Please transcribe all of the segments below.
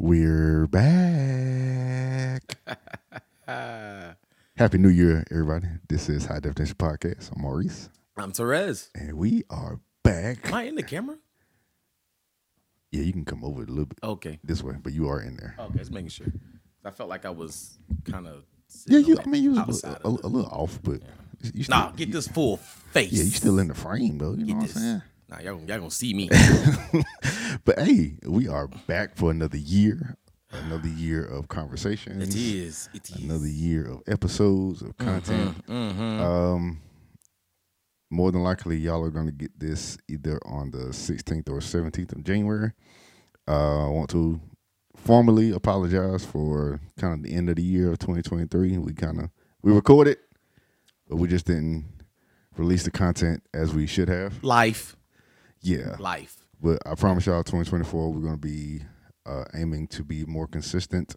We're back. Happy New Year, everybody. This is High Definition Podcast. I'm Maurice. I'm Therese. And we are back. Am I in the camera? Yeah, you can come over a little bit. Okay. This way, but you are in there. Okay, just making sure. I felt like I was kind of... Yeah, you. I mean, you was a little off, but... Yeah. You still, get this full face. Yeah, you still in the frame, though. You get know this. What I'm saying? Nah, y'all gonna see me. But hey, we are back for another year. Another year of conversations. It is. Another year of episodes, of content. Mm-hmm. More than likely, y'all are going to get this either on the 16th or 17th of January. I want to formally apologize for kind of the end of the year of 2023. We recorded, but we just didn't release the content as we should have. Life. But I promise y'all, 2024, we're going to be aiming to be more consistent.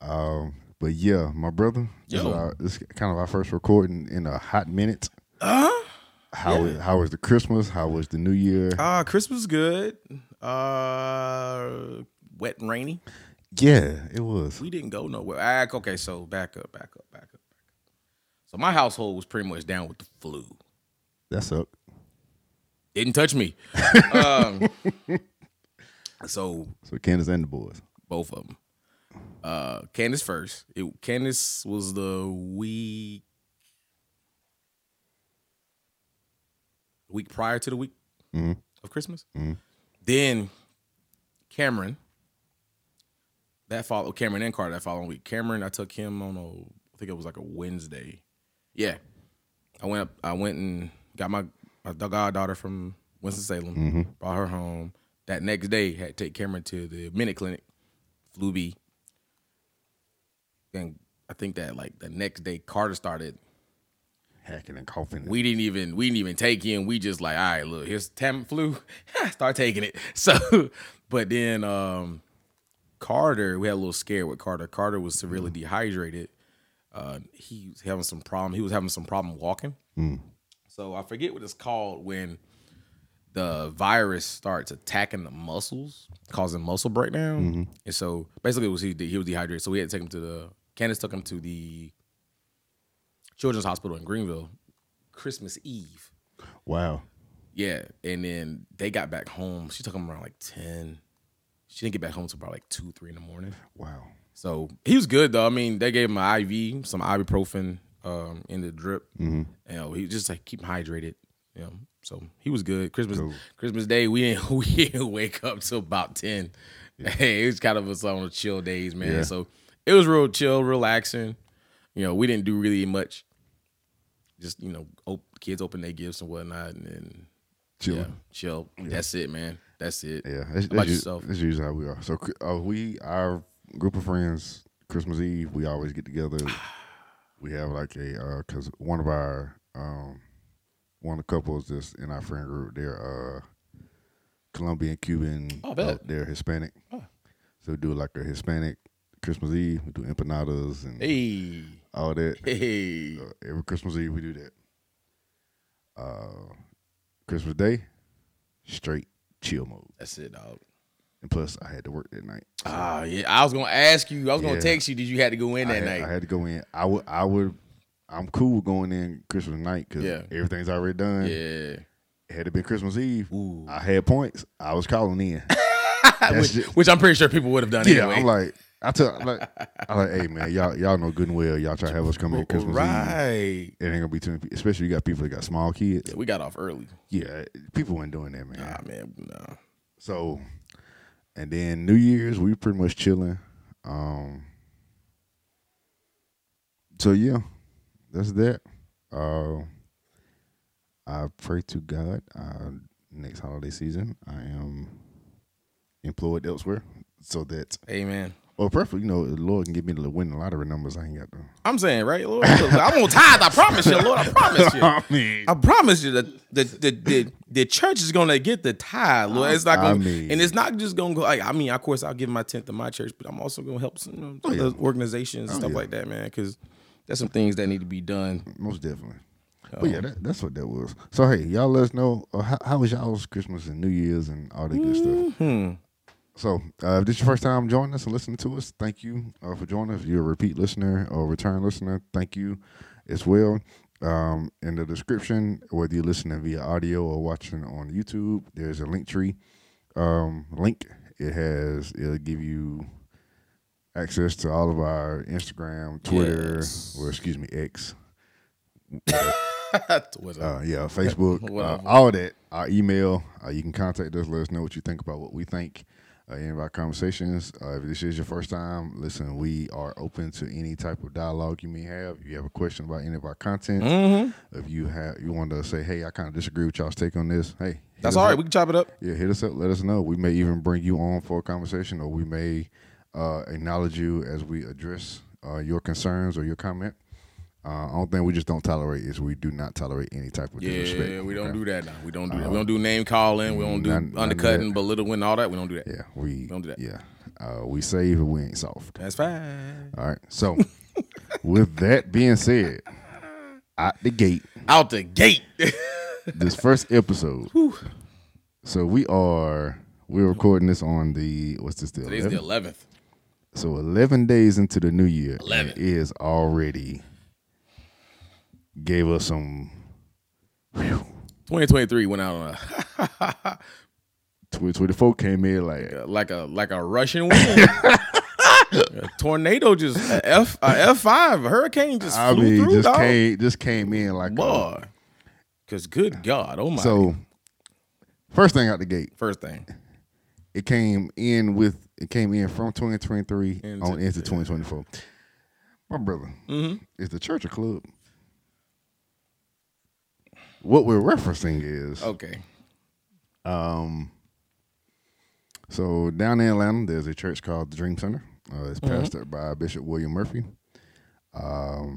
But yeah, my brother, this is kind of our first recording in a hot minute. How was the Christmas? How was the New Year? Christmas was good. Wet and rainy. Yeah, it was. We didn't go nowhere. Okay, so back up. So my household was pretty much down with the flu. That's up. Didn't touch me. So Candace and the boys. Both of them. Candace first. Candace was the week prior to the week of Christmas. Mm-hmm. Then Cameron, Cameron and Carter that following week. Cameron, I took him on I think it was like a Wednesday. Yeah. I went and got my goddaughter from Winston-Salem, brought her home. That next day, had to take Cameron to the mini clinic, flu B. Then I think that like the next day, Carter started hacking and coughing. We didn't even take him. We just like, all right, look, here's Tamiflu flu. Start taking it. So, but then Carter, we had a little scare with Carter. Carter was severely dehydrated. He was having some problem. Walking. Mm. So I forget what it's called when the virus starts attacking the muscles, causing muscle breakdown. Mm-hmm. And so basically he was dehydrated. So we had to take him to Candace took him to the Children's Hospital in Greenville Christmas Eve. Wow. Yeah. And then they got back home. She took him around like 10. She didn't get back home until probably like 2, 3 in the morning. Wow. So he was good though. I mean, they gave him an IV, some ibuprofen in the drip. Mm-hmm. And he just like keep him hydrated. Yeah. So he was good. Christmas Day, we didn't wake up till about 10. Yeah. Hey, it was kind of us on the chill days, man. Yeah. So it was real chill, relaxing. You know, we didn't do really much. Just, you know, kids open their gifts and whatnot, and then chill. Yeah, chill. Yeah. That's it, man. That's it. Yeah, that's usually how we are. So our group of friends, Christmas Eve, we always get together. We have like because one of our one of the couples that's in our friend group, they're Colombian, Cuban, they're Hispanic. Oh. So we do like a Hispanic Christmas Eve. We do empanadas and all that. Hey. So every Christmas Eve we do that. Christmas Day, straight chill mode. That's it, dog. And plus, I had to work that night. So yeah. I was going to ask you. I was going to text you. Did you had to go in night? I had to go in. I'm cool going in Christmas night because everything's already done. Yeah, had it been Christmas Eve, ooh, I had points. I was calling in, which I'm pretty sure people would have done. Yeah, anyway. I'm like, hey man, y'all know good and well, y'all try to have us come in Christmas Eve. It ain't gonna be too many people, especially you got people that got small kids. Yeah, we got off early. Yeah, people weren't doing that, man. Nah, man, no. So, and then New Year's, we pretty much chilling. So yeah. That's that. I pray to God next holiday season I am employed elsewhere so that amen. Well, preferably, you know, the Lord can give me the winning lottery numbers. I ain't got them. I'm saying, right, Lord? I'm on tithe. I promise you, Lord. I promise you. I promise you that the church is going to get the tithe, Lord. It's not going and it's not just going to go. Like, I mean, of course, I'll give my tenth to my church, but I'm also going to help some organizations and stuff like that, man, because there's some things that need to be done. Most definitely. But yeah, that's what that was. So, hey, y'all let us know how was y'all's Christmas and New Year's and all that good stuff. So, if this is your first time joining us and listening to us, thank you for joining us. If you're a repeat listener or return listener, thank you as well. In the description, whether you're listening via audio or watching on YouTube, there's a Linktree link. It'll give you access to all of our Instagram, Twitter, X. Twitter. Facebook, all that, our email. You can contact us, let us know what you think about what we think in our conversations. If this is your first time, listen, we are open to any type of dialogue you may have. If you have a question about any of our content, if you want to say, hey, I kind of disagree with y'all's take on this, hey, that's all right, we can chop it up. Yeah, hit us up, let us know. We may even bring you on for a conversation, or we may acknowledge you as we address your concerns or your comment. Only thing we just don't tolerate is we do not tolerate any type of disrespect. Yeah, we don't do that now. We don't do that. We don't do name calling. We don't do undercutting, belittling, all that. We don't do that. Yeah, we don't do that. Yeah, we save and we ain't soft. That's fine. All right. So, with that being said, out the gate. This first episode. Whew. So we're recording this on today's 11th? The 11th. So 11 days into the new year. 11 is already. Gave us some. 2023 went out on a. 2024 came in like a Russian wind. A tornado just F5 hurricane just flew through. Just came in like. Boy, because good God, oh my! So, first thing out the gate. First thing. It came in from 2023 on into 2024. My brother, is the church a club? What we're referencing is so down in Atlanta, there's a church called the Dream Center. It's pastored by Bishop William Murphy. The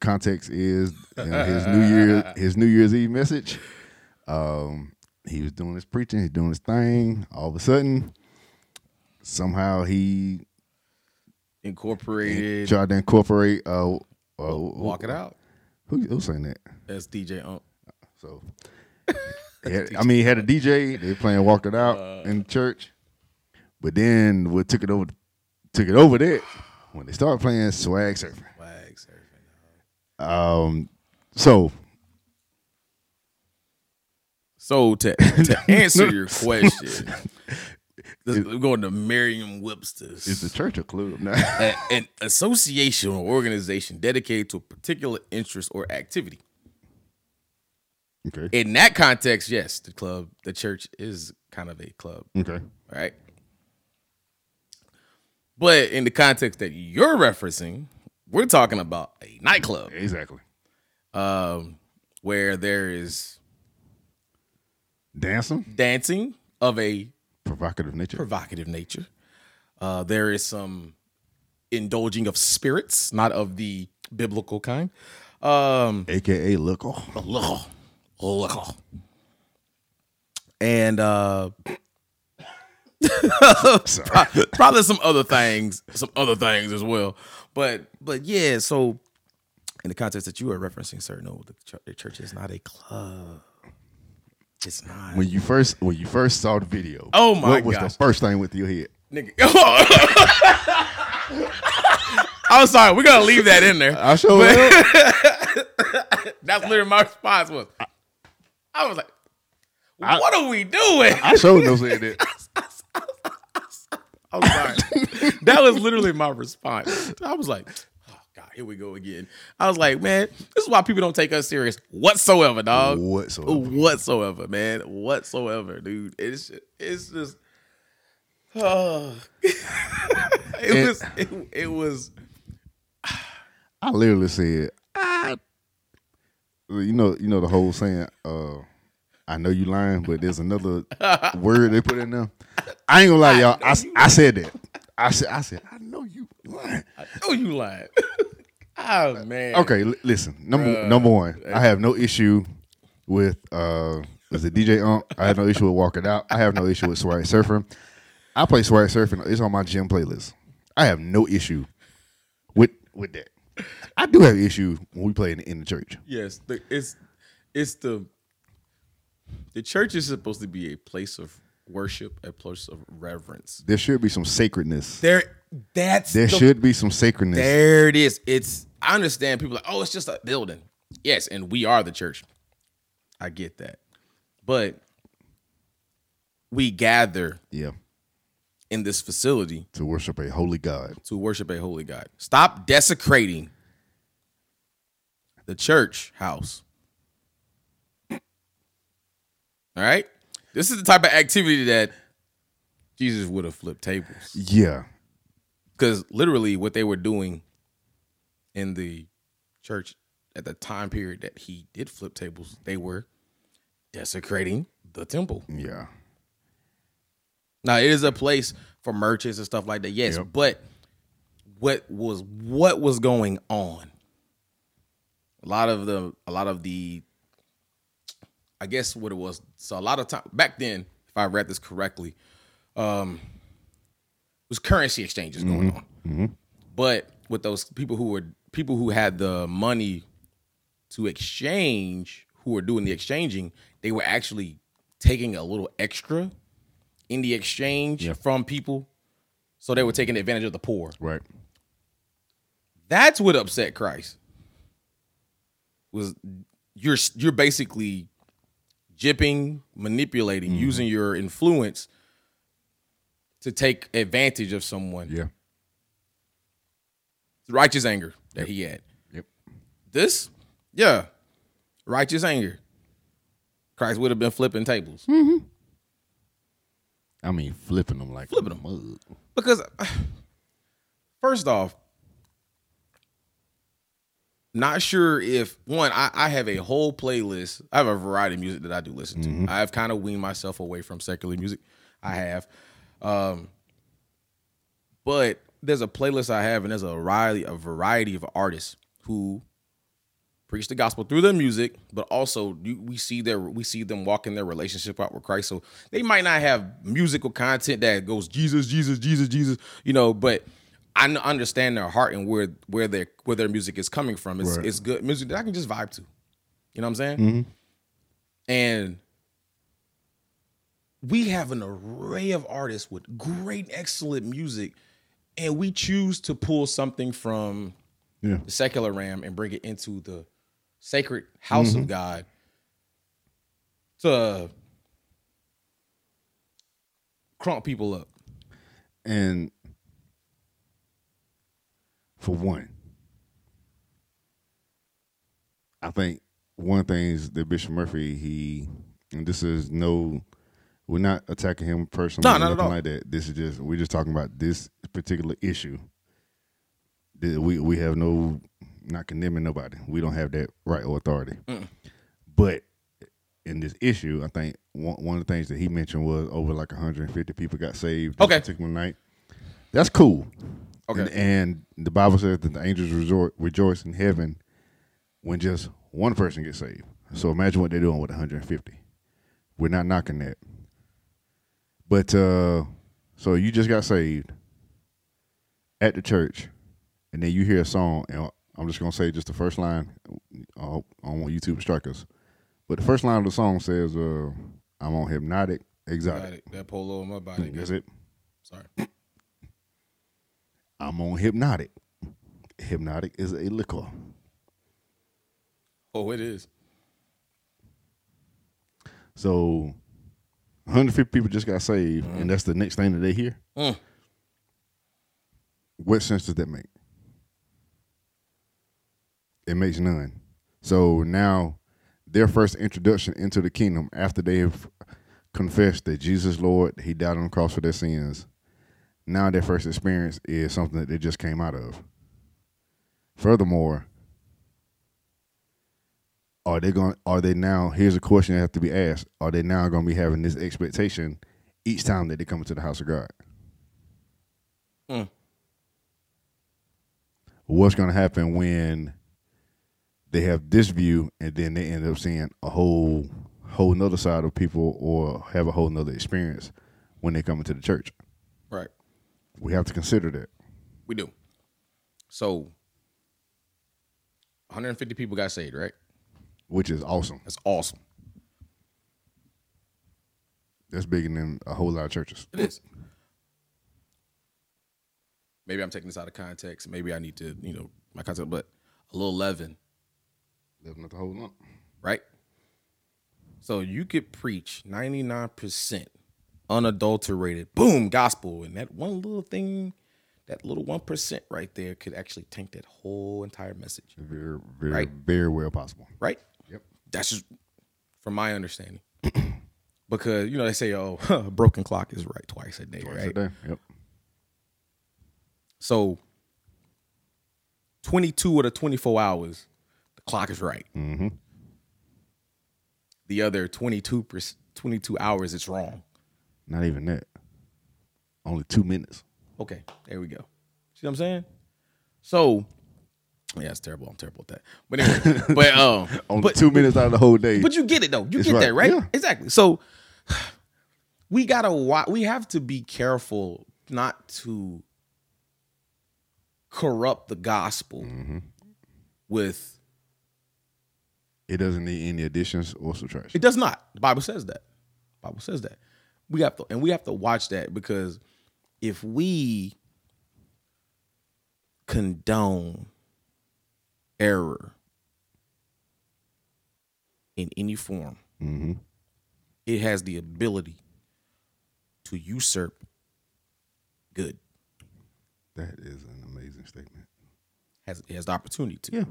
context is his New Year's Eve message. He was doing his preaching, he's doing his thing. All of a sudden, somehow he tried to incorporate. Walk it out. Who's saying that? That's DJ Unk. So, he had a DJ. They playing "Walk It Out" in the church, but then what took it over there when they started playing "Swag Surfing." So to answer your question, we're going to Merriam Webster's. It's a church or club now. An association or organization dedicated to a particular interest or activity. Okay. In that context, yes, the church is kind of a club. Okay. Right? But in the context that you're referencing, we're talking about a nightclub. Exactly. Where there is dancing of a provocative nature. There is some indulging of spirits, not of the biblical kind. AKA liquor. And probably some other things as well. But yeah, so in the context that you are referencing, sir, no, the church is not a club. It's not. When you first saw the video, oh my gosh, what was the first thing with your head? Nigga. I'm sorry, we're gonna leave that in there. I sure will. That's literally my response was. I was like, "What are we doing?" I sure no said that. I'm sorry. That was literally my response. I was like, here we go again. I was like, man, this is why people don't take us serious whatsoever, dog. Whatsoever, man. Whatsoever, dude. It's just, oh. It was. I literally said, you know the whole saying. I know you lying, but there's another word they put in there. I ain't gonna lie, y'all. I said that. I said I know you lying. Oh man. Okay, listen. Number one, I have no issue with DJ Unk. I have no issue with Walking Out. I have no issue with Swag Surfing. I play Swag Surfing. It's on my gym playlist. I have no issue with that. I do have issue when we play in the church. Yes, it's the church is supposed to be a place of worship, a place of reverence. There should be some sacredness. Should be some sacredness. There it is. I understand people are like, oh, it's just a building. Yes, and we are the church. I get that. But we gather in this facility to worship a holy God. Stop desecrating the church house. All right? This is the type of activity that Jesus would have flipped tables. Yeah. Because literally what they were doing in the church at the time period that he did flip tables, they were desecrating the temple. Yeah. Now, it is a place for merchants and stuff like that. Yes, but what was going on? A lot of the I guess what it was. So a lot of time back then, if I read this correctly, was currency exchanges going on. Mm-hmm. But with those people who had the money to exchange, who were doing the exchanging, they were actually taking a little extra in the exchange from people. So they were taking advantage of the poor. Right. That's what upset Christ. Was you're basically gypping, manipulating, using your influence to take advantage of someone. Yeah. Righteous anger that he had. Yep. Righteous anger. Christ would have been flipping tables. Mm-hmm. I mean, flipping them like flipping them. Because first off, not sure if one. I have a whole playlist. I have a variety of music that I do listen to. Mm-hmm. I've kind of weaned myself away from secular music. I have, but there's a playlist I have, and there's a variety of artists who preach the gospel through their music, but also we see them walking their relationship out with Christ. So they might not have musical content that goes Jesus, Jesus, Jesus, Jesus, but I understand their heart and where their music is coming from. It's good music that I can just vibe to. You know what I'm saying? Mm-hmm. And we have an array of artists with great, excellent music, and we choose to pull something from the secular realm and bring it into the sacred house of God to crunk people up. And for one, I think one of the things that Bishop Murphy, we're not attacking him personally or nothing like that. This is we're just talking about this particular issue. We have not condemning nobody. We don't have that right or authority. Mm. But in this issue, I think one of the things that he mentioned was over like 150 people got saved this particular night. That's cool. Okay. And the Bible says that the angels rejoice in heaven when just one person gets saved. So imagine what they're doing with 150. We're not knocking that. But so you just got saved at the church, and then you hear a song, and I'm just going to say just the first line. I don't want YouTube to strike us. But the first line of the song says, I'm on hypnotic, exotic. That polo on my body. That's it. Sorry. I'm on hypnotic. Hypnotic is a liquor. Oh, it is. So 150 people just got saved, and that's the next thing that they hear? What sense does that make? It makes none. So now their first introduction into the kingdom, after they have confessed that Jesus, Lord, he died on the cross for their sins, now their first experience is something that they just came out of. Furthermore, here's a question that has to be asked, are they now going to be having this expectation each time that they come into the house of God? Mm. What's going to happen when they have this view and then they end up seeing a whole nother side of people or have a whole nother experience when they come into the church? Right. We have to consider that. We do. So 150 people got saved, right? Which is awesome. That's awesome. That's bigger than a whole lot of churches. It is. Maybe I'm taking this out of context. Maybe I need to, you know, my context, but a little leaven. Leaven at the whole lump. Right? So you could preach 99% unadulterated, boom, gospel. And that one little thing, that little 1% right there could actually tank that whole entire message. Very, very, right? Very well possible. Right? Yep. That's just from my understanding. Because, you know, they say, oh, a broken clock is right twice a day, twice right? A day. Yep. So 22 of the 24 hours, the clock is right. Mm-hmm. The other 22 hours, it's wrong. Not even that. Only 2 minutes. Okay, there we go. See what I'm saying? So, yeah, it's terrible. I'm terrible at that. But anyway, but only but, 2 minutes out of the whole day. But you get it though. You get right. That, right? Yeah. Exactly. So we have to be careful not to corrupt the gospel mm-hmm. with. It doesn't need any additions or subtractions. It does not. The Bible says that. We have to watch that, because if we condone error in any form, mm-hmm. it has the ability to usurp good. That is an amazing statement. It has the opportunity to. Yeah.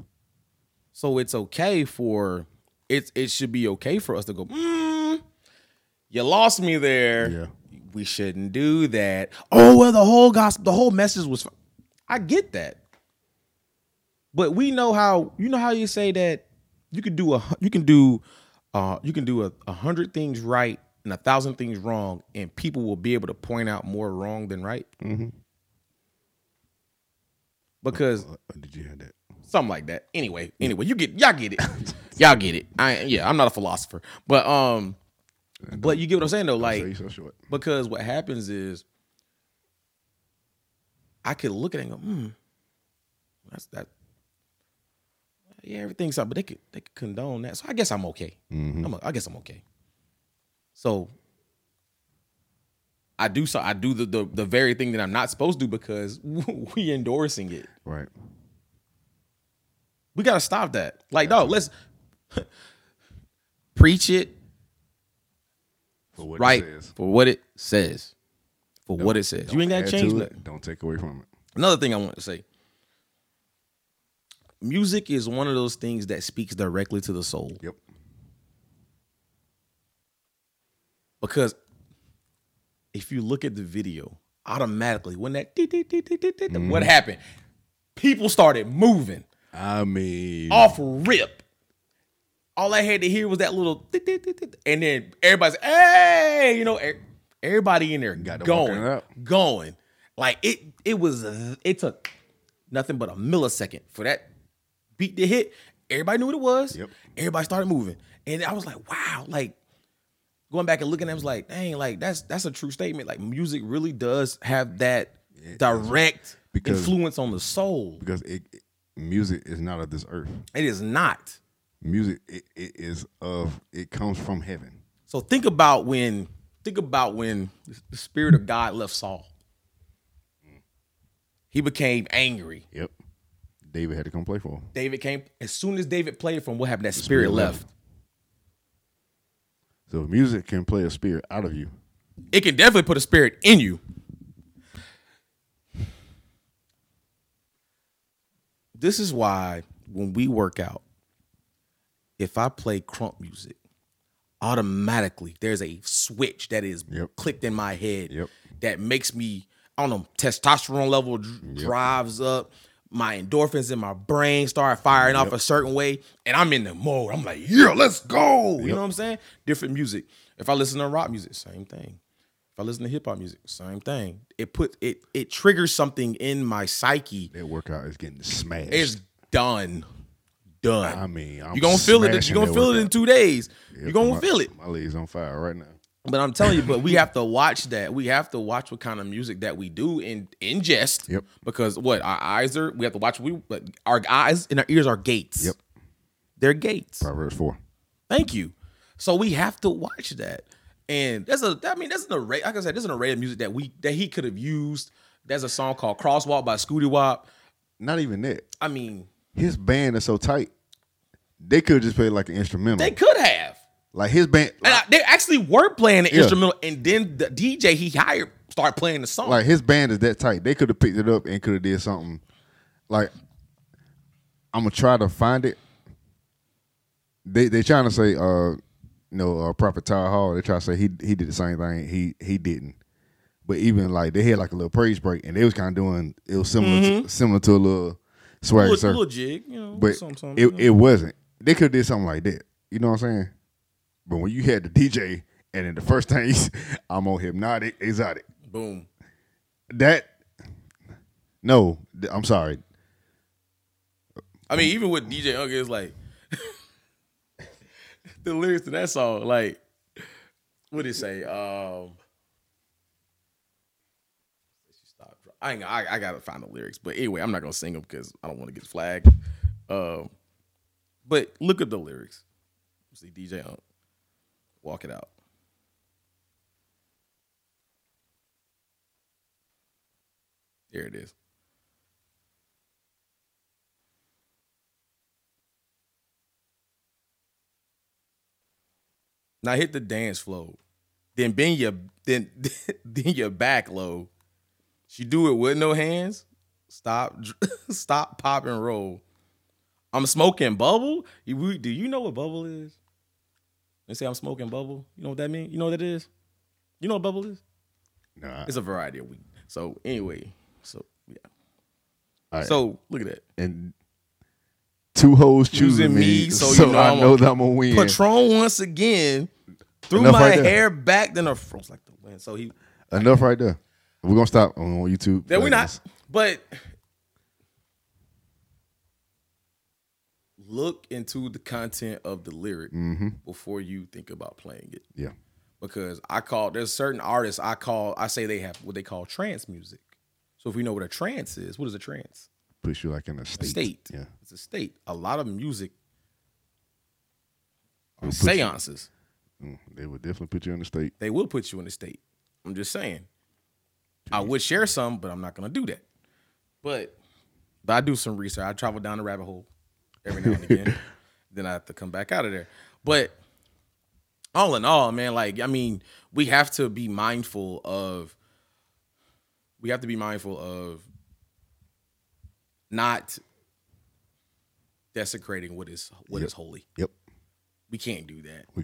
So it's okay for it. It should be okay for us to go, you lost me there. Yeah. We shouldn't do that. Oh, well, the whole gospel, the whole message was. I get that. But we know how, you know how you say that you can do 100 things right and 1,000 things wrong, and people will be able to point out more wrong than right. Mm-hmm. Because did you hear that? Something like that. Anyway, y'all get it. Y'all get it. I'm not a philosopher, but you get what I'm saying though. Like, so because what happens is, I could look at it and go, that's that. Yeah, everything's up, but they could condone that. So I guess I'm okay. Mm-hmm. I guess I'm okay. So I do the very thing that I'm not supposed to do because we endorsing it. Right. We gotta stop that. Like, no, let's preach it for what it says. For what it says. You ain't gotta change that. Don't take away from it. Another thing I want to say. Music is one of those things that speaks directly to the soul. Yep. Because if you look at the video, automatically when that mm-hmm. what happened? People started moving. I mean, off rip. All I had to hear was that little, and then everybody's, hey, you know, everybody in there going. Like it took nothing but a millisecond for that beat to hit. Everybody knew what it was. Yep. Everybody started moving. And I was like, wow, like going back and looking at it, I was like, dang, like that's a true statement. Like music really does have that direct influence on the soul. Because music is not of this earth. It is not. Music it comes from heaven. So think about when the Spirit of God left Saul. He became angry. Yep. David had to come play for him. David came. As soon as David played for him, what happened? That spirit left. So music can play a spirit out of you. It can definitely put a spirit in you. This is why when we work out, if I play crunk music, automatically there's a switch that is clicked in my head that makes me, I don't know, testosterone level drives up. My endorphins in my brain start firing off a certain way, and I'm in the mode. I'm like, yeah, let's go. You know what I'm saying? Different music. If I listen to rock music, same thing. If I listen to hip hop music, same thing. It triggers something in my psyche. That workout is getting smashed. It's done. I mean, you're gonna feel it. You're gonna feel it in 2 days. Yep, you're gonna feel it. My legs on fire right now. But I'm telling you, but we have to watch that. We have to watch what kind of music that we do and ingest. Yep. Because we have to watch. Our eyes and our ears are gates. Yep. They're gates. Proverbs 4. Thank you. So we have to watch that. And that's an array. Like I said, there's an array of music that he could have used. There's a song called "Crosswalk" by Scooty Wop. Not even that. I mean, his band is so tight. They could have just played like an instrumental. They could have. Like his band, like, and they actually were playing the instrumental, and then the DJ he hired started playing the song. Like his band is that tight. They could have picked it up and could have did something. Like I'm gonna try to find it. They trying to say Prophet Todd Hall. They try to say he did the same thing. He didn't. But even like they had like a little praise break, and they was kind of doing it was similar to a little swag circle, a little jig, you know. But something, it wasn't. They could have did something like that. You know what I'm saying? But when you had the DJ, and then the first thing, I'm on Hypnotic, Exotic. Boom. I'm sorry. I mean, even with DJ Unk, it's like, the lyrics to that song, like, what did it say? I got to find the lyrics. But anyway, I'm not going to sing them because I don't want to get flagged. But look at the lyrics. See, DJ Unk. Walk it out. There it is. Now hit the dance floor. Then bend your then your back low. She do it with no hands. Stop, pop, and roll. I'm smoking bubble. Do you know what bubble is? They say I'm smoking bubble. You know what that means? You know what that is? You know what bubble is? Nah. It's a variety of weed. So anyway, yeah. All right. So look at that. And two hoes choosing me, so you know I know that I'm gonna win. Patron once again threw my hair back, then a froze like the wind. So he enough right there. We're gonna stop on YouTube. That we not. But look into the content of the lyric before you think about playing it. Yeah. Because there's certain artists I say they have what they call trance music. So if we know what a trance is, what is a trance? Puts you like in a state. Yeah. It's a state. A lot of music are seances. They would definitely put you in a state. They will put you in a state. I'm just saying. I would share some, but I'm not going to do that. But I do some research. I travel down the rabbit hole. Every now and again, then I have to come back out of there. But all in all, man, we have to be mindful of. We have to be mindful of not desecrating what is holy. Yep, we can't do that. We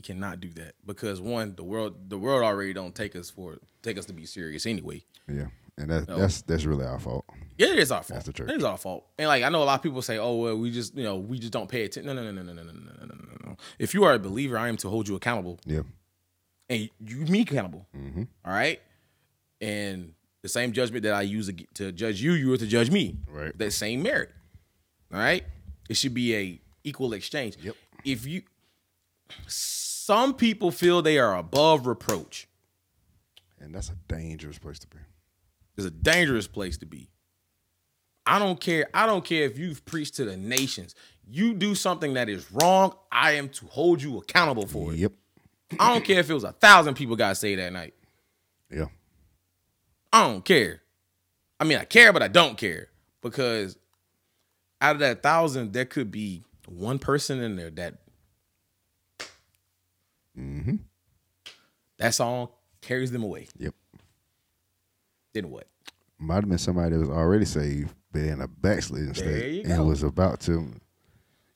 cannot do that because one, the world already don't take us to be serious anyway. Yeah. And that's really our fault. Yeah, it is our fault. That's the church. It is our fault. And I know a lot of people say, "Oh, well, we just don't pay attention." No. If you are a believer, I am to hold you accountable. Yeah. And you me accountable. Mm-hmm. All right. And the same judgment that I use to judge you, you are to judge me. Right. That same merit. All right. It should be a equal exchange. Yep. Some people feel they are above reproach, and that's a dangerous place to be. It's a dangerous place to be. I don't care. I don't care if you've preached to the nations. You do something that is wrong, I am to hold you accountable for it. Yep. I don't care if it was 1,000 people got saved that night. Yeah. I don't care. I mean, I care, but I don't care. Because out of that 1,000, there could be one person in there that that song carries them away. Yep. Then what? Might have been somebody that was already saved, but in a backslidden state and was about to.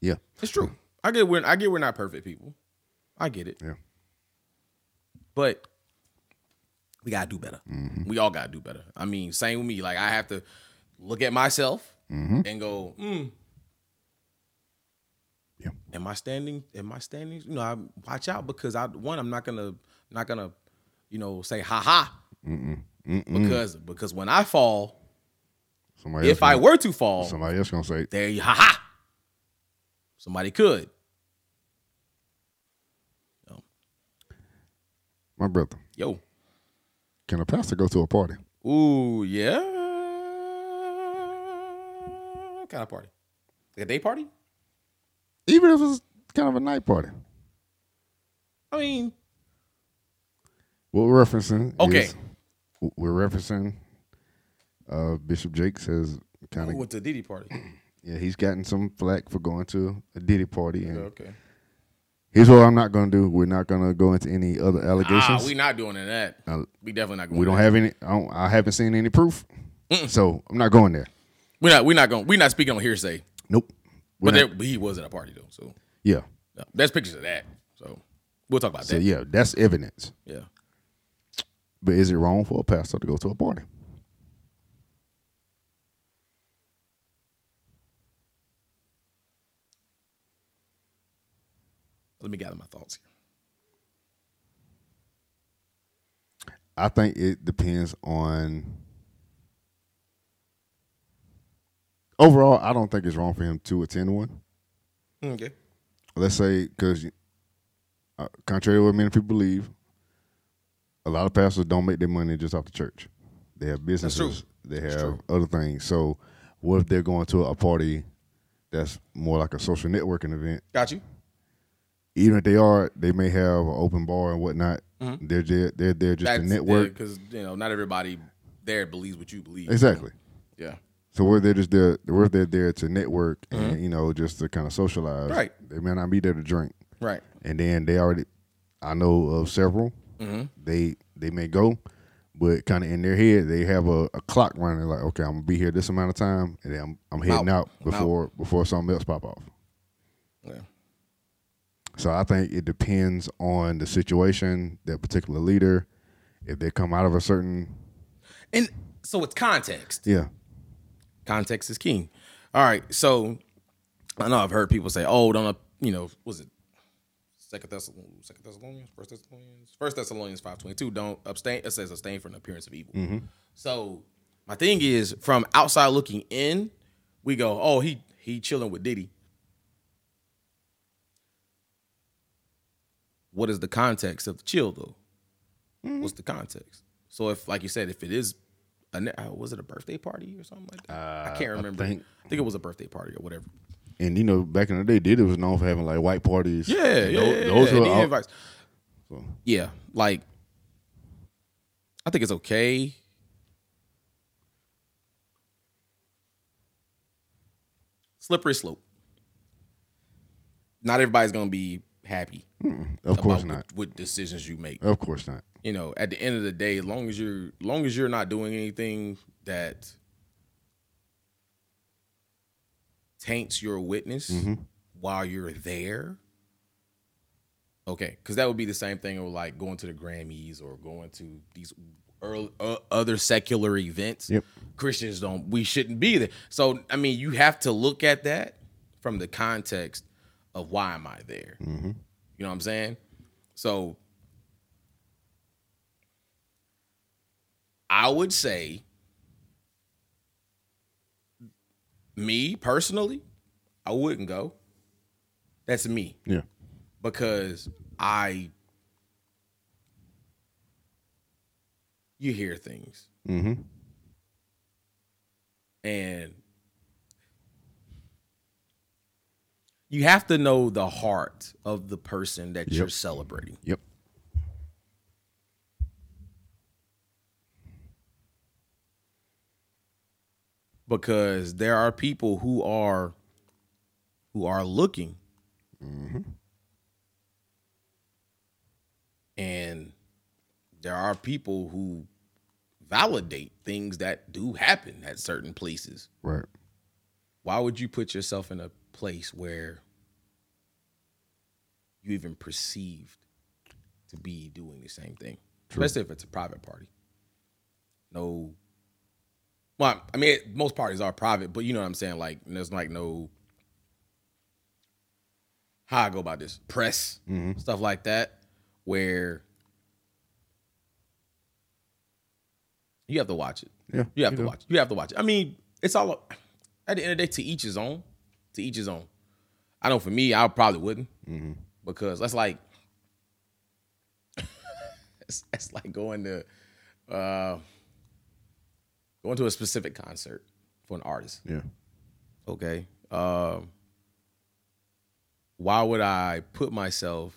Yeah, it's true. I get we're not perfect people. I get it. Yeah, but we gotta do better. Mm-hmm. We all gotta do better. I mean, same with me. Like I have to look at myself and go, yeah. Am I standing? I watch out because I'm not gonna say ha ha. Mm-mm. Because when I fall, somebody else gonna say, "There you ha." Somebody could. No. My brother. Yo. Can a pastor go to a party? Ooh, yeah. What kind of party? Like a day party? Even if it's kind of a night party. I mean, What we're referencing Bishop Jake says kind of with the Diddy party. Yeah, he's gotten some flack for going to a Diddy party. And okay. Here's what I'm not going to do. We're not going to go into any other allegations. We're not doing that. We definitely not going. We don't have any. I haven't seen any proof. So I'm not going there. We're not speaking on hearsay. Nope. But he was at a party though. So yeah, there's pictures of that. So we'll talk about that. Yeah, that's evidence. Yeah. But is it wrong for a pastor to go to a party? Let me gather my thoughts here. I think it depends on. Overall, I don't think it's wrong for him to attend one. Okay. Let's say, because contrary to what many people believe, a lot of pastors don't make their money just off the church. They have businesses. They have other things. So what if they're going to a party that's more like a social networking event? Got you. Even if they are, they may have an open bar and whatnot. Mm-hmm. They're there just to network. Because, not everybody there believes what you believe. Exactly. You know? Yeah. So they're there to network and, mm-hmm. Just to kind of socialize. Right. They may not be there to drink. Right. And then I know of several. Mm-hmm. They may go, but kind of in their head, they have a clock running like, okay, I'm going to be here this amount of time, and then I'm heading out before something else pop off. Yeah. So I think it depends on the situation, that particular leader, if they come out of a certain. And so it's context. Yeah. Context is king. All right. So I know I've heard people say, was it First Thessalonians 5:22, it says abstain from the appearance of evil. Mm-hmm. So my thing is, from outside looking in, we go, oh, he chilling with Diddy. What is the context of the chill, though? Mm-hmm. What's the context? So if, like you said, if it is, was it a birthday party or something like that? I can't remember. I think it was a birthday party or whatever. And, back in the day, Diddy was known for having, like, white parties. Those were invites. So. Yeah, like, I think it's okay. Slippery slope. Not everybody's going to be happy. Of course not. What decisions you make. Of course not. At the end of the day, as long as you're not doing anything that taints your witness, mm-hmm. while you're there. Okay, because that would be the same thing of like going to the Grammys or going to these other secular events. Yep. Christians we shouldn't be there. So, I mean, you have to look at that from the context of why am I there? Mm-hmm. You know what I'm saying? So I would say, me personally, I wouldn't go. That's me. Yeah. Because you hear things. Mm-hmm. And you have to know the heart of the person that you're celebrating. Yep. Because there are people who are looking, mm-hmm. and there are people who validate things that do happen at certain places. Right. Why would you put yourself in a place where you even perceived to be doing the same thing? True. Especially if it's a private party. No. Well, I mean, most parties are private, but you know what I'm saying? Like, there's like no, how I go about this, press, mm-hmm. stuff like that, where you have to watch it. Yeah, You have to watch it. I mean, it's all, at the end of the day, to each his own. To each his own. I know for me, I probably wouldn't, mm-hmm. because that's like, that's like going to, going to a specific concert for an artist. Yeah. Okay. Why would I put myself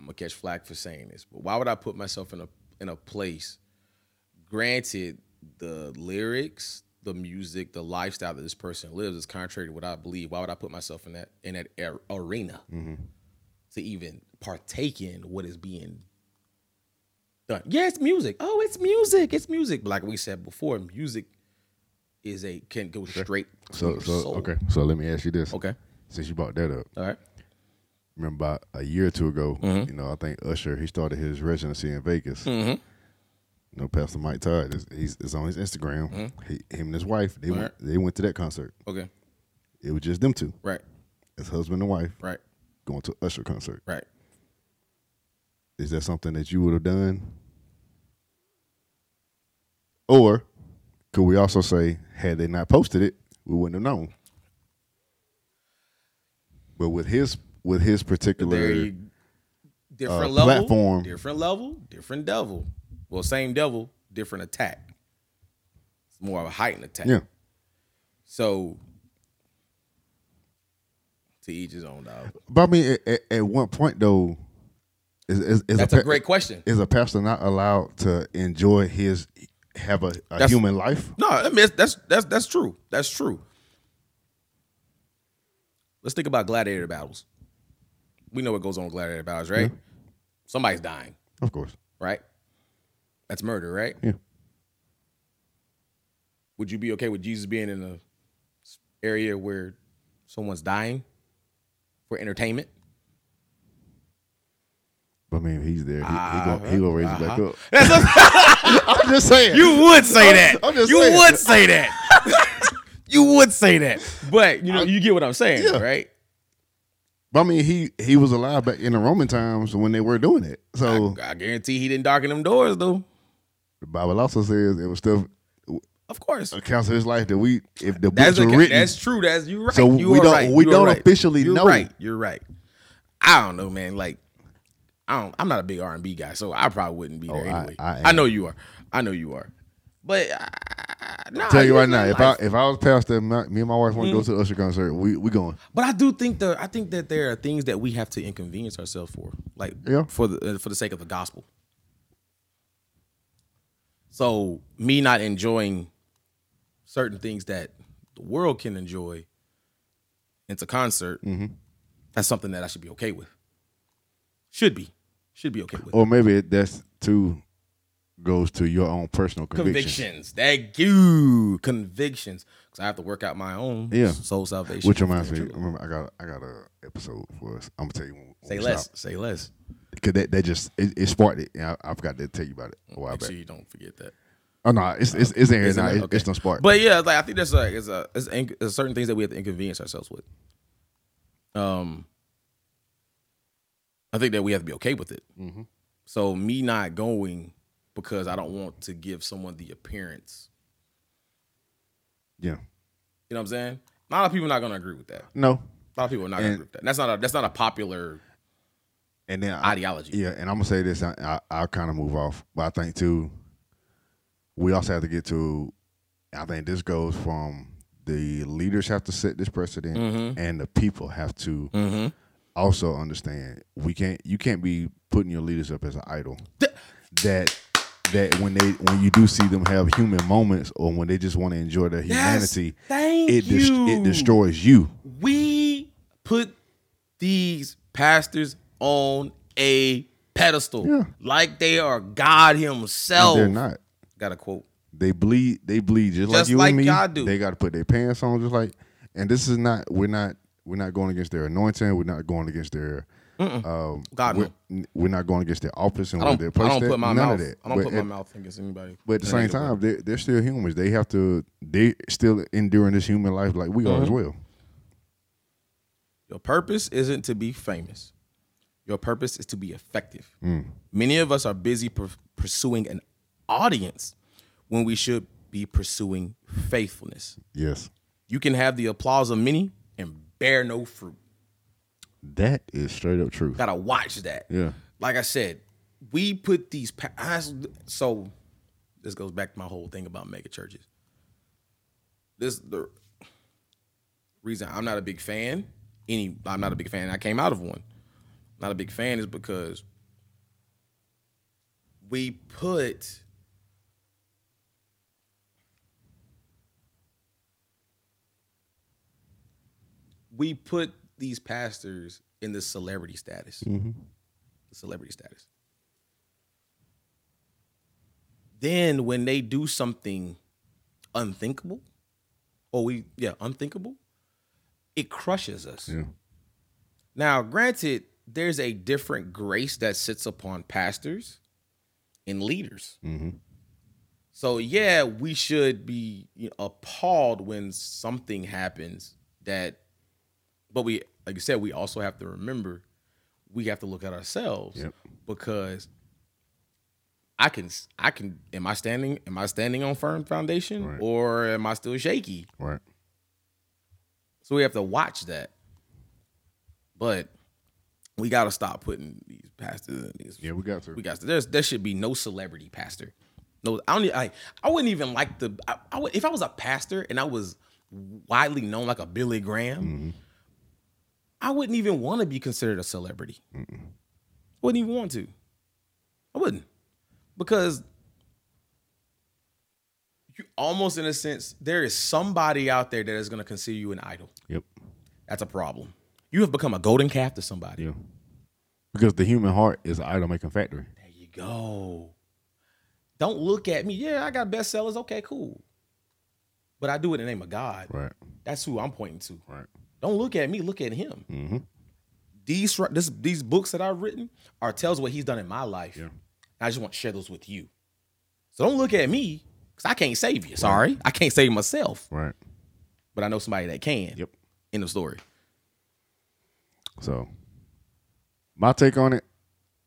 I'm gonna catch flack for saying this, but why would I put myself in a place? Granted, the lyrics, the music, the lifestyle that this person lives is contrary to what I believe. Why would I put myself in that arena to even partake in what is being done? Yeah, it's music. Oh, it's music. It's music. But like we said before, music can go straight to the soul. Okay, so let me ask you this. Okay. Since you brought that up. All right. Remember about a year or two ago, you know, I think Usher, he started his residency in Vegas. Mm-hmm. You know, Pastor Mike Todd, it's on his Instagram. Mm-hmm. Him and his wife, they went to that concert. Okay. It was just them two. Right. As husband and wife. Right. Going to Usher concert. Right. Is that something that you would have done? Or could we also say, had they not posted it, we wouldn't have known? But with his particular different level, platform, different level, different devil. Well, same devil, different attack. It's more of a heightened attack. Yeah. So, to each his own, dog. But I mean, at one point though, that's a great question. Is a pastor not allowed to enjoy have a human life? No, I mean that's true. That's true. Let's think about gladiator battles. We know what goes on with gladiator battles, right? Yeah. Somebody's dying. Of course. Right? That's murder, right? Yeah. Would you be okay with Jesus being in an area where someone's dying for entertainment? I mean, he's there. He gonna raise it back up. I'm just saying. You would say that. I'm just saying. You would say that. You would say that. But, you know, you get what I'm saying, yeah. Right? But, I mean, he was alive back in the Roman times when they were doing it. So I guarantee he didn't darken them doors, though. The Bible also says it was stuff. Of course. Accounts of his life that we, if the books were written. That's true. You're right. So you we don't officially know. You're right. I don't know, man. Like, I'm not a big R&B guy, so I probably wouldn't be there anyway. I know you are. But I'll tell you right now, if I was pastor, me and my wife want to go to the Usher concert, we going. But I do think that there are things that we have to inconvenience ourselves for, like for the sake of the gospel. So me not enjoying certain things that the world can enjoy, it's a concert. Mm-hmm. That's something that I should be okay with. Should be okay with. Or maybe that's too. Goes to your own personal convictions. Thank you. Convictions. Because I have to work out my own soul salvation. Which reminds me, remember, I got an episode for us. I'm going to tell you. Say less. Because that just, it sparked it. And I forgot to tell you about it a while back. Make sure you don't forget that. Oh, no. It's in here now. Okay. It's no spark. But yeah, like I think there's certain things that we have to inconvenience ourselves with. I think that we have to be okay with it. Mm-hmm. So me not going... because I don't want to give someone the appearance. Yeah. You know what I'm saying? A lot of people are not going to agree with that. No. A lot of people are not going to agree with that. That's not a popular ideology. Yeah, and I'm going to say this. I'll kind of move off. But I think, too, we also have to get to, I think this goes from the leaders have to set this precedent and the people have to also understand. You can't be putting your leaders up as an idol. That when you do see them have human moments or when they just want to enjoy their humanity, it destroys you. We put these pastors on a pedestal like they are God himself. And they're not. Got a quote. They bleed just like you and me. God do. They got to put their pants on just like. And this is not. We're not going against their anointing. We're not going against their. God, we're not going against their office and where they're placed. I don't put my mouth against anybody. But at the same time, they're still humans. They're still enduring this human life like we are as well. Your purpose isn't to be famous. Your purpose is to be effective. Many of us are busy pursuing an audience when we should be pursuing faithfulness. Yes. You can have the applause of many and bear no fruit. That is straight up truth. Gotta watch that. Yeah. Like I said, we put these... So, this goes back to my whole thing about megachurches. The reason I'm not a big fan. I came out of one. Not a big fan is because we put these pastors in this celebrity status. Mm-hmm. The celebrity status. Then when they do something unthinkable, unthinkable, it crushes us. Yeah. Now, granted, there's a different grace that sits upon pastors and leaders. Mm-hmm. So, yeah, we should be appalled when something happens that, but we, like you said, we also have to remember we have to look at ourselves. Yep. Because I can. Am I standing on firm foundation, right, or am I still shaky? Right. So we have to watch that, but we got to stop putting these pastors in these. Yeah, we got to. There should be no celebrity pastor. No, I wouldn't even like to. If I was a pastor and I was widely known like a Billy Graham, mm-hmm, I wouldn't even want to be considered a celebrity. Mm-mm. Wouldn't even want to. I wouldn't. Because you almost, in a sense, there is somebody out there that is going to consider you an idol. Yep. That's a problem. You have become a golden calf to somebody. Yeah. Because the human heart is an idol-making factory. There you go. Don't look at me. Yeah, I got bestsellers. Okay, cool. But I do it in the name of God. Right. That's who I'm pointing to. Right. Don't look at me. Look at him. Mm-hmm. These books that I've written tells what he's done in my life. Yeah. I just want to share those with you. So don't look at me, because I can't save you. Sorry. Right. I can't save myself. Right. But I know somebody that can. Yep. End of story. So my take on it,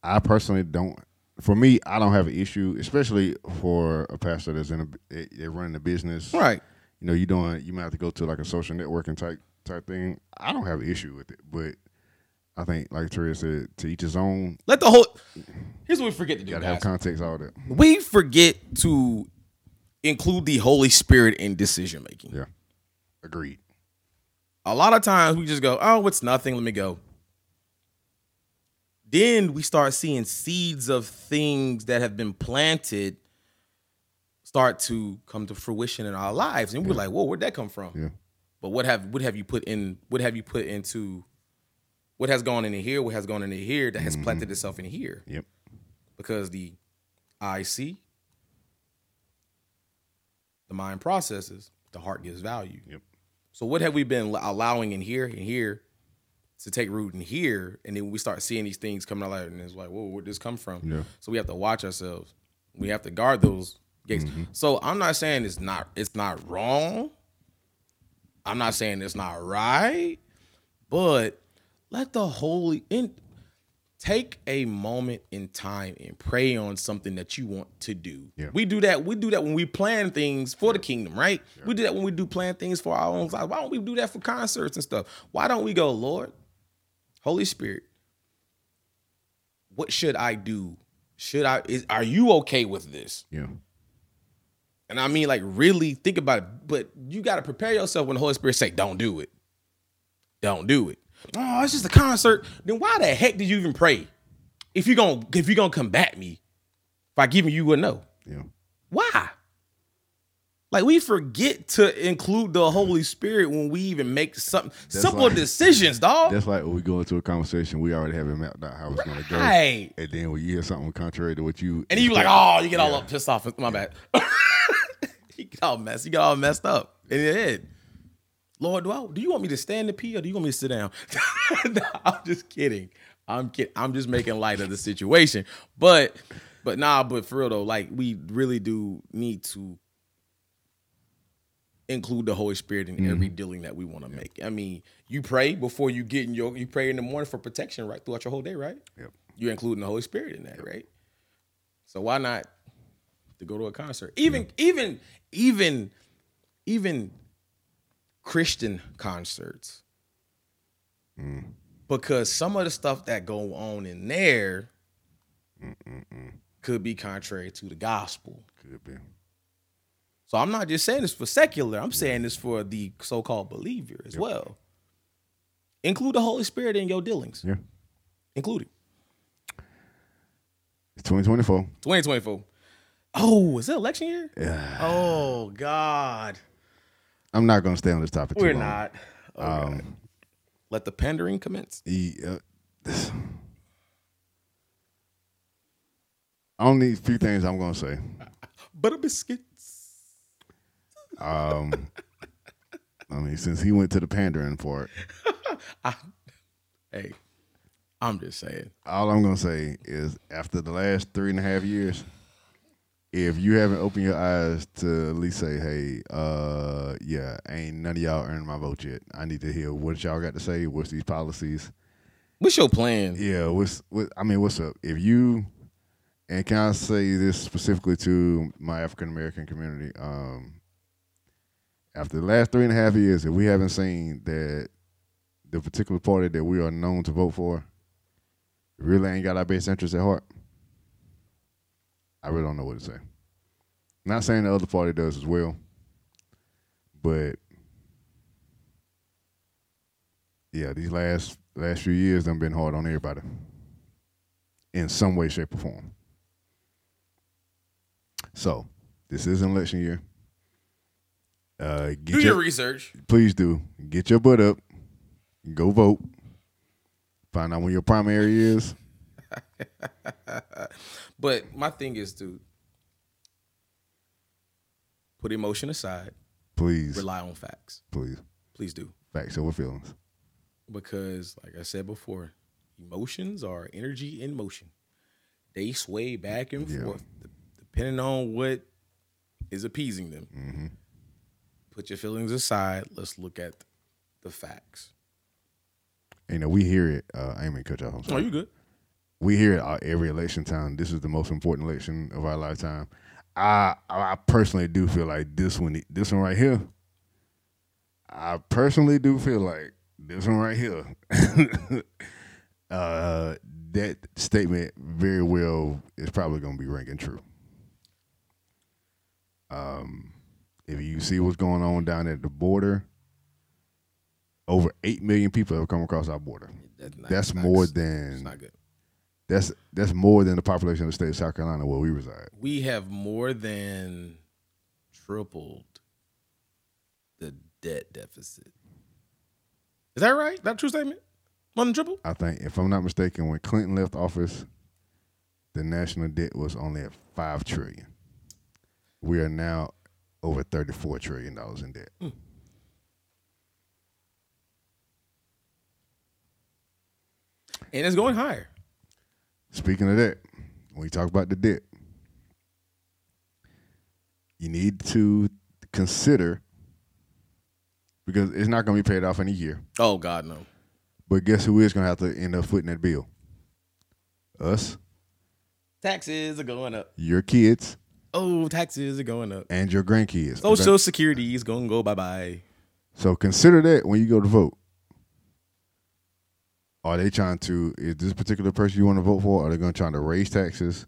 I personally don't. For me, I don't have an issue, especially for a pastor that's they're running a business. Right. You might have to go to like a social networking type thing. I don't have an issue with it, but I think, like Terry said, to each his own. Here's what we forget to do, guys. Have context, all that. We forget to include the Holy Spirit in decision making. Yeah, agreed. A lot of times we just go, "Oh, it's nothing. Let me go." Then we start seeing seeds of things that have been planted start to come to fruition in our lives, and we're like, "Whoa, where'd that come from?" Yeah. But what has gone into here, what has gone into here that has planted itself in here? Yep. Because the eye see, the mind processes, the heart gives value. Yep. So what have we been allowing in here and here to take root in here? And then we start seeing these things coming out, and it's like, whoa, where'd this come from? Yeah. So we have to watch ourselves. We have to guard those gates. Mm-hmm. So I'm not saying it's not wrong. I'm not saying it's not right, but let the Holy take a moment in time and pray on something that you want to do. Yeah. We do that. We do that when we plan things for the kingdom, right? Yeah. We do that when we plan things for our own lives. Why don't we do that for concerts and stuff? Why don't we go, Lord, Holy Spirit, what should I do? Are you okay with this? Yeah. And I mean, like, really think about it. But you got to prepare yourself when the Holy Spirit say, "Don't do it. Don't do it." Oh, it's just a concert. Then why the heck did you even pray? If you're gonna combat me by giving you a no. Yeah. Why? Like, we forget to include the Holy Spirit when we even make simple decisions, dog. That's like when we go into a conversation, we already have it mapped out how it's gonna go. Right. And then when you hear something contrary to what you, and you like, oh, you get all up pissed off. My bad. You get all messed up in your head. Lord, do you want me to stand to pee, or do you want me to sit down? No, I'm just kidding. I'm just making light of the situation. But for real though, like, we really do need to include the Holy Spirit in every dealing that we want to make. I mean, you pray before you get in your, you pray in the morning for protection, right, throughout your whole day, right? Yep. You're including the Holy Spirit in that, right? So why not to go to a concert? Even Christian concerts, because some of the stuff that go on in there could be contrary to the gospel. Could be. So I'm not just saying this for secular. I'm saying this for the so-called believer as well. Include the Holy Spirit in your dealings. Yeah, include it. 2024. Oh, is it election year? Yeah. Oh, God. I'm not going to stay on this topic too long. We're not. Oh, let the pandering commence. Only a few things I'm going to say. Butter biscuits. I mean, since he went to the pandering part. Hey, I'm just saying. All I'm going to say is after the last 3.5 years, if you haven't opened your eyes to at least say, hey, yeah, ain't none of y'all earned my vote yet. I need to hear what y'all got to say. What's these policies? What's your plan? Yeah, what's up? If you, and can I say this specifically to my African-American community? After the last 3.5 years, if we haven't seen that the particular party that we are known to vote for really ain't got our best interests at heart, I really don't know what to say. Not saying the other party does as well, but yeah, these last few years done been hard on everybody in some way, shape, or form. So this is an election year. Do your research. Please do. Get your butt up. Go vote. Find out when your primary is. But my thing is, dude, put emotion aside. Please. Rely on facts. Please. Please do. Facts over feelings. Because, like I said before, emotions are energy in motion. They sway back and forth depending on what is appeasing them. Mm-hmm. Put your feelings aside. Let's look at the facts. You know, we hear it. I ain't gonna cut y'all. Oh, you good. We hear it every election time. This is the most important election of our lifetime. I personally do feel like this one right here. I personally do feel like this one right here. That statement very well is probably going to be ringing true. If you see what's going on down at the border, over 8 million people have come across our border. That's more than the population of the state of South Carolina where we reside. We have more than tripled the debt deficit. Is that right? Is that a true statement? More than tripled? I think, if I'm not mistaken, when Clinton left office, the national debt was only at $5 trillion. We are now over $34 trillion in debt. Mm. And it's going higher. Speaking of that, when you talk about the debt, you need to consider, because it's not going to be paid off in a year. Oh, God, no. But guess who is going to have to end up footing that bill? Us. Taxes are going up. Your kids. Oh, taxes are going up. And your grandkids. Social Security is going to go bye-bye. So consider that when you go to vote. Are they trying to, is this particular person you want to vote for, are they going to try to raise taxes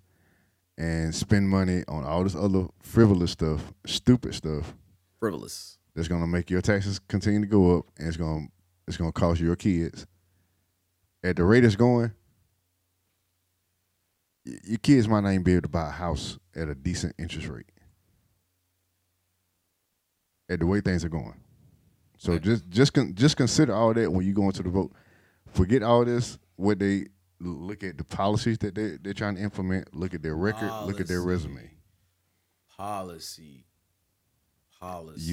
and spend money on all this other frivolous stuff, stupid stuff? Frivolous. That's going to make your taxes continue to go up, and it's going to cost your kids. At the rate it's going, your kids might not even be able to buy a house at a decent interest rate. At the way things are going. So just consider all that when you go into the vote. Forget all this. What they look at the policies that they're trying to implement. Look at their record. Policy. Look at their resume. Policy.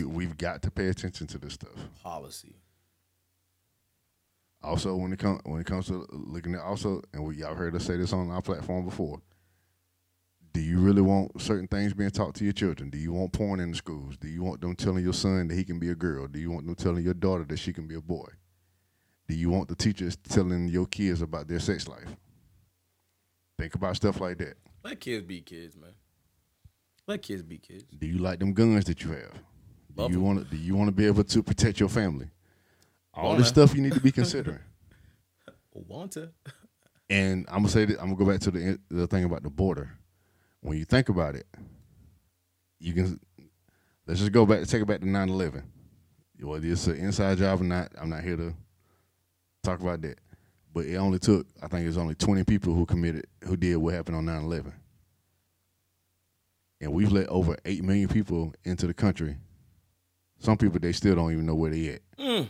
We've got to pay attention to this stuff. Policy. Also, when it comes to looking at also, and y'all heard us say this on our platform before. Do you really want certain things being taught to your children? Do you want porn in the schools? Do you want them telling your son that he can be a girl? Do you want them telling your daughter that she can be a boy? Do you want the teachers telling your kids about their sex life? Think about stuff like that. Let kids be kids, man. Let kids be kids. Do you like them guns that you have? Do you want to be able to protect your family? All the stuff you need to be considering. And I'm gonna say that, I'm gonna go back to the thing about the border. When you think about it, you can. Let's just go back. Take it back to 9/11. Whether it's an inside job or not, I'm not here to talk about that. But it only took, I think it was only 20 people who did what happened on 9/11. And we've let over 8 million people into the country. Some people, they still don't even know where they at. Mm.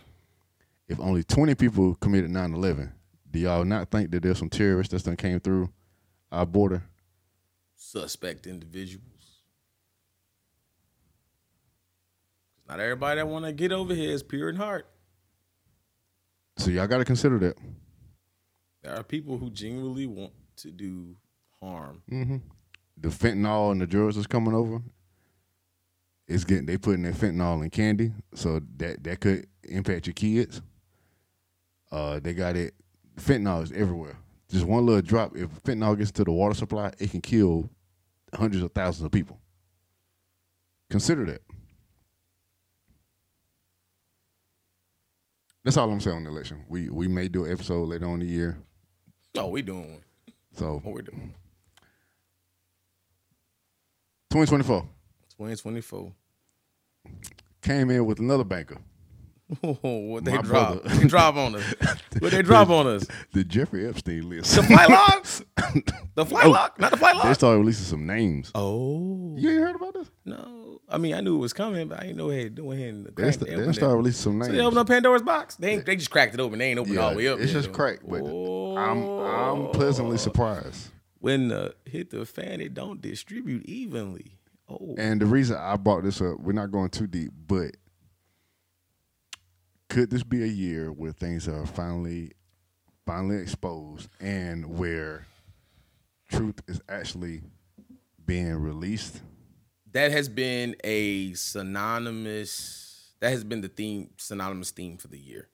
If only 20 people committed 9/11, do y'all not think that there's some terrorists that came through our border? Suspect individuals. Not everybody that want to get over here is pure in heart. So y'all got to consider that. There are people who genuinely want to do harm. Mm-hmm. The fentanyl and the drugs that's coming over, they putting that fentanyl in candy, so that could impact your kids. They got it. Fentanyl is everywhere. Just one little drop. If fentanyl gets into the water supply, it can kill hundreds of thousands of people. Consider that. That's all I'm saying on the election. We may do an episode later on in the year. Oh, we doing one. So we're doing one. 2024. 2024. Came in with another banker. Oh, what they drop? They drop on us. What they drop on us? The Jeffrey Epstein list. The flight logs? The flight log? Not the flight log? They started releasing some names. Oh. You ain't heard about this? No. I mean, I knew it was coming, but I didn't know what they were doing here. They started releasing some names. So they opened up Pandora's box? They just cracked it open. They ain't opened all the way up. It's just cracked, but I'm pleasantly surprised. When the hit the fan, it don't distribute evenly. Oh. And the reason I brought this up, we're not going too deep, but could this be a year where things are finally exposed and where truth is actually being released? That has been the synonymous theme for the year.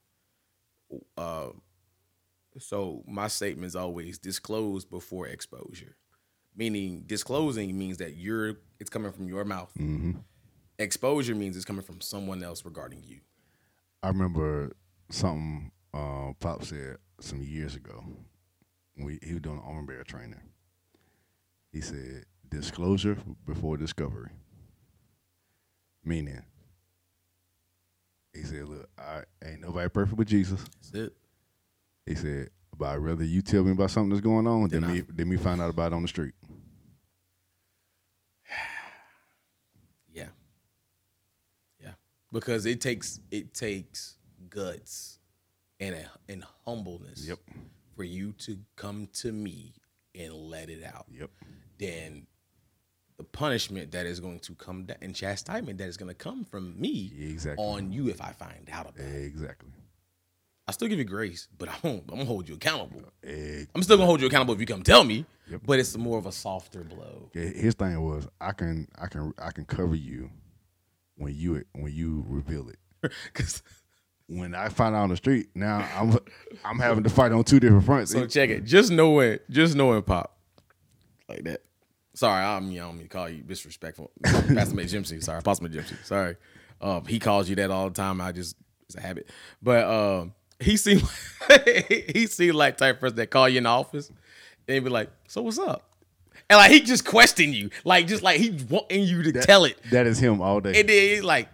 So my statement is always disclose before exposure, meaning disclosing means that it's coming from your mouth. Mm-hmm. Exposure means it's coming from someone else regarding you. I remember something Pop said some years ago. He was doing arm bear training. He said, disclosure before discovery. Meaning, he said, look, I ain't nobody perfect but Jesus. That's it. He said, but I'd rather you tell me about something that's going on than me find out about it on the street. Because it takes guts and humbleness, yep, for you to come to me and let it out. Yep. Then the punishment that is going to come down and chastisement that is going to come from me, exactly, on you if I find out about it. Exactly. I still give you grace, but I'm going to hold you accountable. Exactly. I'm still going to hold you accountable if you come tell me, yep, but it's more of a softer blow. His thing was, I can cover you when you reveal it. Because when I find out on the street, now I'm having to fight on two different fronts. So check it. Just knowing Pop like that. Sorry, I don't mean to call you disrespectful. Pastor Mike Jimsey. Sorry, Pastor Mike Jimsey. Sorry. He calls you that all the time. It's a habit. But he seemed like type of person that call you in the office and be like, so what's up? And like he just questioned you, like he wanting you to tell it. That is him all day. And then he's like,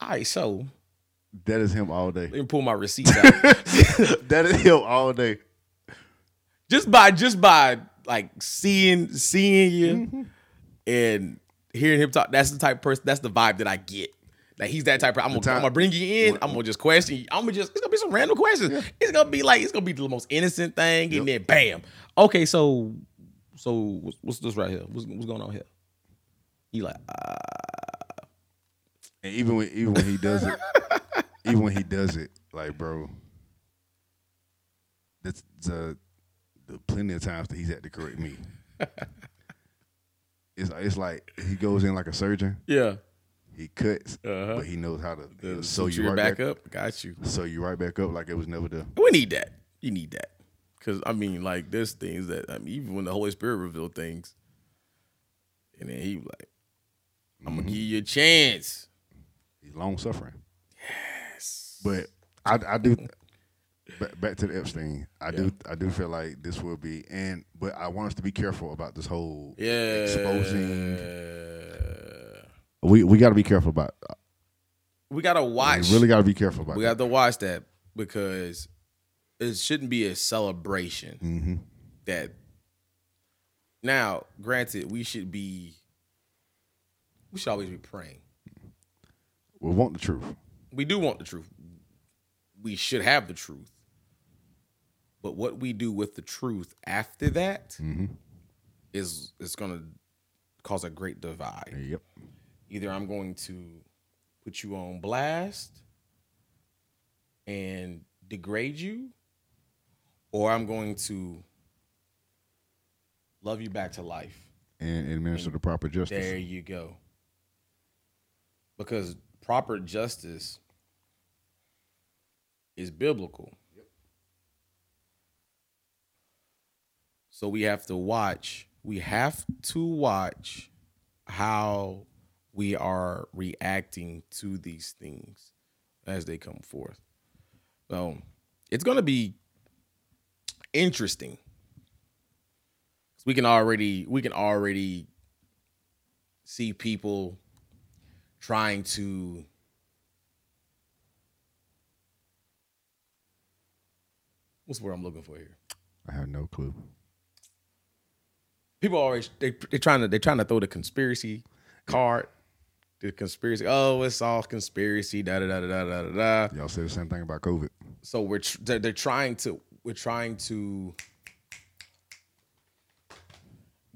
"All right, so." That is him all day. Let me pull my receipts out. That is him all day. Just by like seeing you, mm-hmm, and hearing him talk, that's the type of person. That's the vibe that I get. Like he's that type of, I'm gonna bring you in. I'm gonna just question you. It's gonna be some random questions. Yeah. It's gonna be the most innocent thing, yep, and then bam. Okay, so what's this right here? What's going on here? He like, and even when he does it, like, bro, that's the plenty of times that he's had to correct me. It's like he goes in like a surgeon. Yeah. He cuts, uh-huh, but he knows how to sew you right back up. Got you. Sew you right back up like it was never done. We need that. You need that. Because, I mean, like, there's things that, I mean, even when the Holy Spirit revealed things, and then he was like, I'm, mm-hmm, going to give you a chance. He's long-suffering. Yes. But I do, back to the Epstein, I do feel like this will be, but I want us to be careful about this whole exposing. We got to be careful about it. We got to watch. We really got to be careful about it. We got to watch that because it shouldn't be a celebration. Mm-hmm. That now, granted, we should always be praying. We want the truth. We do want the truth. We should have the truth. But what we do with the truth after that is going to cause a great divide. Yep. Either I'm going to put you on blast and degrade you, or I'm going to love you back to life and administer the proper justice. There you go. Because proper justice is biblical. Yep. So we have to watch. We have to watch how we are reacting to these things as they come forth. So it's going to be interesting. We can already see people trying to what's the word I'm looking for here? I have no clue. People always they're trying to throw the conspiracy card. The conspiracy. Oh, it's all conspiracy. Da da da da da da da. Y'all say the same thing about COVID. So we're trying to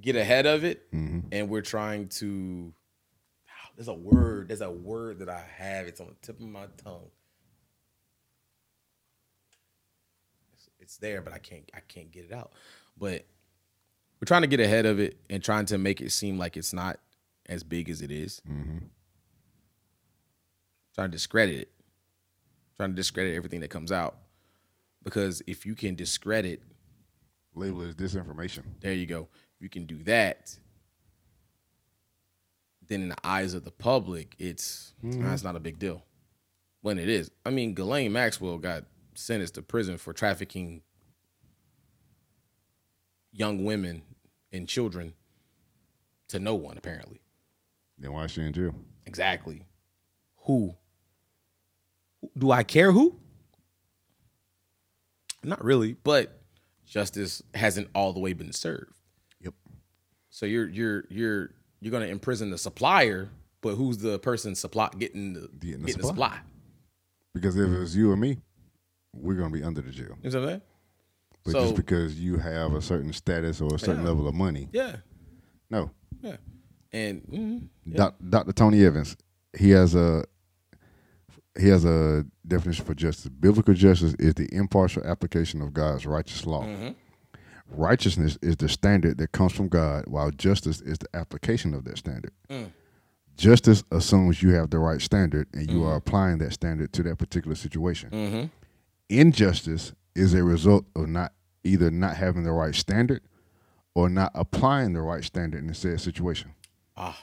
get ahead of it, and we're trying to. Oh, there's a word that I have. It's on the tip of my tongue. It's there, but I can't get it out. But we're trying to get ahead of it and trying to make it seem like it's not as big as it is. Mm-hmm. Trying to discredit it. Trying to discredit everything that comes out. Because if you can discredit. Label it as disinformation. There you go. If you can do that, then in the eyes of the public, it's not a big deal. When it is. I mean, Ghislaine Maxwell got sentenced to prison for trafficking young women and children to no one, apparently. Then why is she in jail? Exactly. Who? Do I care who? Not really, but justice hasn't all the way been served. Yep. So you're going to imprison the supplier, but who's the person getting the supply? Because if it's you or me, we're going to be under the jail. You know what I'm saying? But so, just because you have a certain status or a certain level of money. Yeah. No. Yeah. And Doctor Tony Evans, he has a definition for justice. Biblical justice is the impartial application of God's righteous law. Mm-hmm. Righteousness is the standard that comes from God, while justice is the application of that standard. Mm. Justice assumes you have the right standard and you are applying that standard to that particular situation. Mm-hmm. Injustice is a result of not having the right standard or not applying the right standard in a said situation. Ah.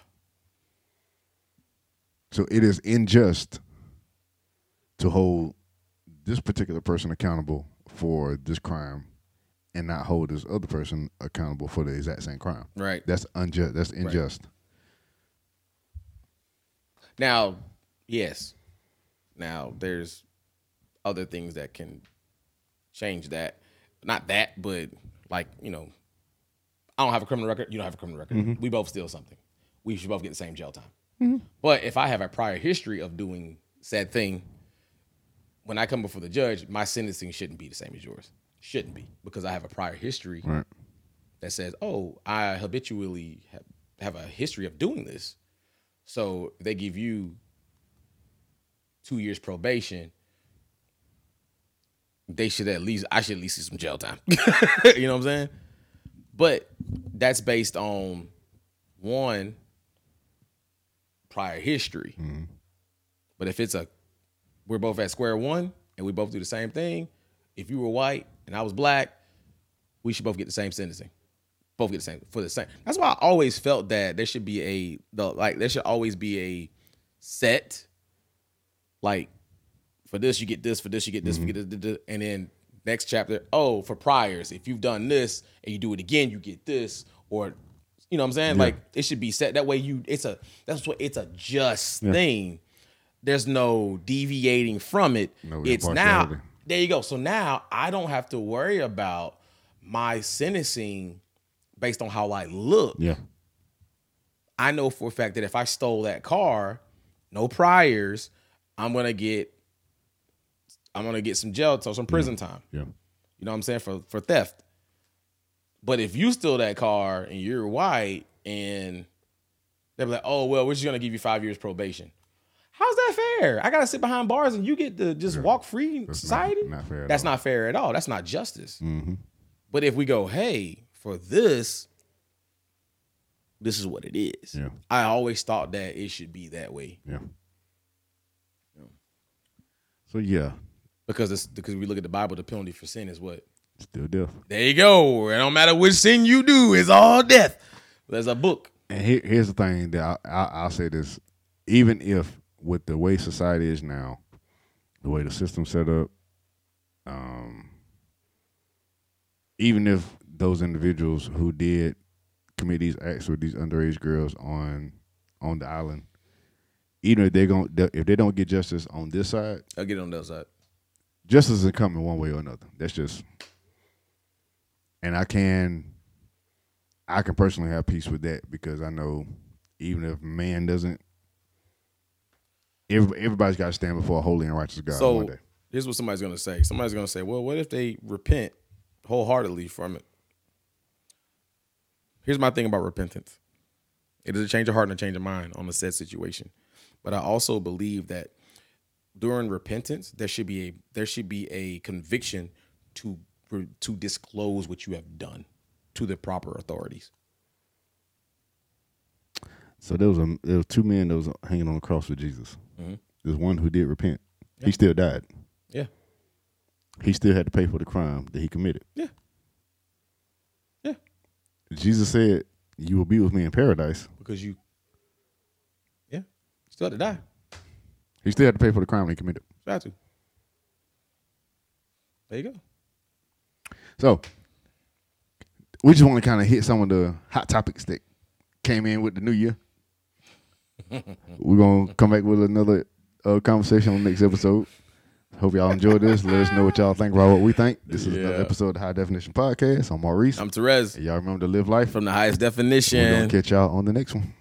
So it is unjust to hold this particular person accountable for this crime and not hold this other person accountable for the exact same crime. Right. That's unjust. That's unjust. Right. Now, yes. Now, there's other things that can change that. Not that, but like, you know, I don't have a criminal record. You don't have a criminal record. Mm-hmm. We both steal something. We should both get the same jail time. Mm-hmm. But if I have a prior history of doing said thing, when I come before the judge, my sentencing shouldn't be the same as yours. Shouldn't be, because I have a prior history that says, oh, I habitually have a history of doing this. So they give you 2 years probation. I should at least see some jail time. You know what I'm saying? But that's based on, one, prior history. Mm-hmm. But if we're both at square one and we both do the same thing, if you were white and I was black, we should both get the same sentencing. Both get the same for the same. That's why I always felt that there should be there should always be a set. Like, for this, you get this. For this, you get this. Mm-hmm. For this, and then next chapter, oh, for priors, if you've done this and you do it again, you get this, or you know what I'm saying? Yeah. Like, it should be set that way. It's a just thing. There's no deviating from it. No, it's now There you go. So now I don't have to worry about my sentencing based on how I look. Yeah. I know for a fact that if I stole that car, no priors, I'm gonna get some jail time, some prison time. Yeah. You know what I'm saying? For theft. But if you steal that car and you're white and they're like, oh, well, we're just gonna give you 5 years probation. How's that fair? I gotta sit behind bars and you get to just walk free in society? That's not fair at all. That's not justice. Mm-hmm. But if we go, hey, for this is what it is. Yeah. I always thought that it should be that way. Yeah. So, yeah. Because we look at the Bible, the penalty for sin is what? Still death. There you go. It don't matter which sin you do. It's all death. There's a book. And here's the thing that I'll say this. Even if with the way society is now, the way the system's set up, even if those individuals who did commit these acts with these underage girls on the island, even if they don't get justice on this side, I'll get on the other side. Justice is coming one way or another. That's just, and I can personally have peace with that because I know even if man doesn't, everybody's got to stand before a holy and righteous God one day. So here's what somebody's going to say. Somebody's going to say, well, what if they repent wholeheartedly from it? Here's my thing about repentance. It is a change of heart and a change of mind on a said situation. But I also believe that during repentance, there should be a conviction to disclose what you have done to the proper authorities. So there was two men that was hanging on the cross with Jesus. Mm-hmm. There's one who did repent. Yeah. He still died. Yeah. He still had to pay for the crime that he committed. Yeah. Yeah. Jesus said, "You will be with me in paradise." Because you. Yeah. Still had to die. He still had to pay for the crime he committed. Got to. There you go. So, we just want to kind of hit some of the hot topics that came in with the new year. We're going to come back with another conversation on the next episode. Hope y'all enjoyed this. Let us know what y'all think about what we think. This is another episode of the High Definition Podcast. I'm Maurice. I'm Therese. And y'all remember to live life from the highest definition. We're going to catch y'all on the next one.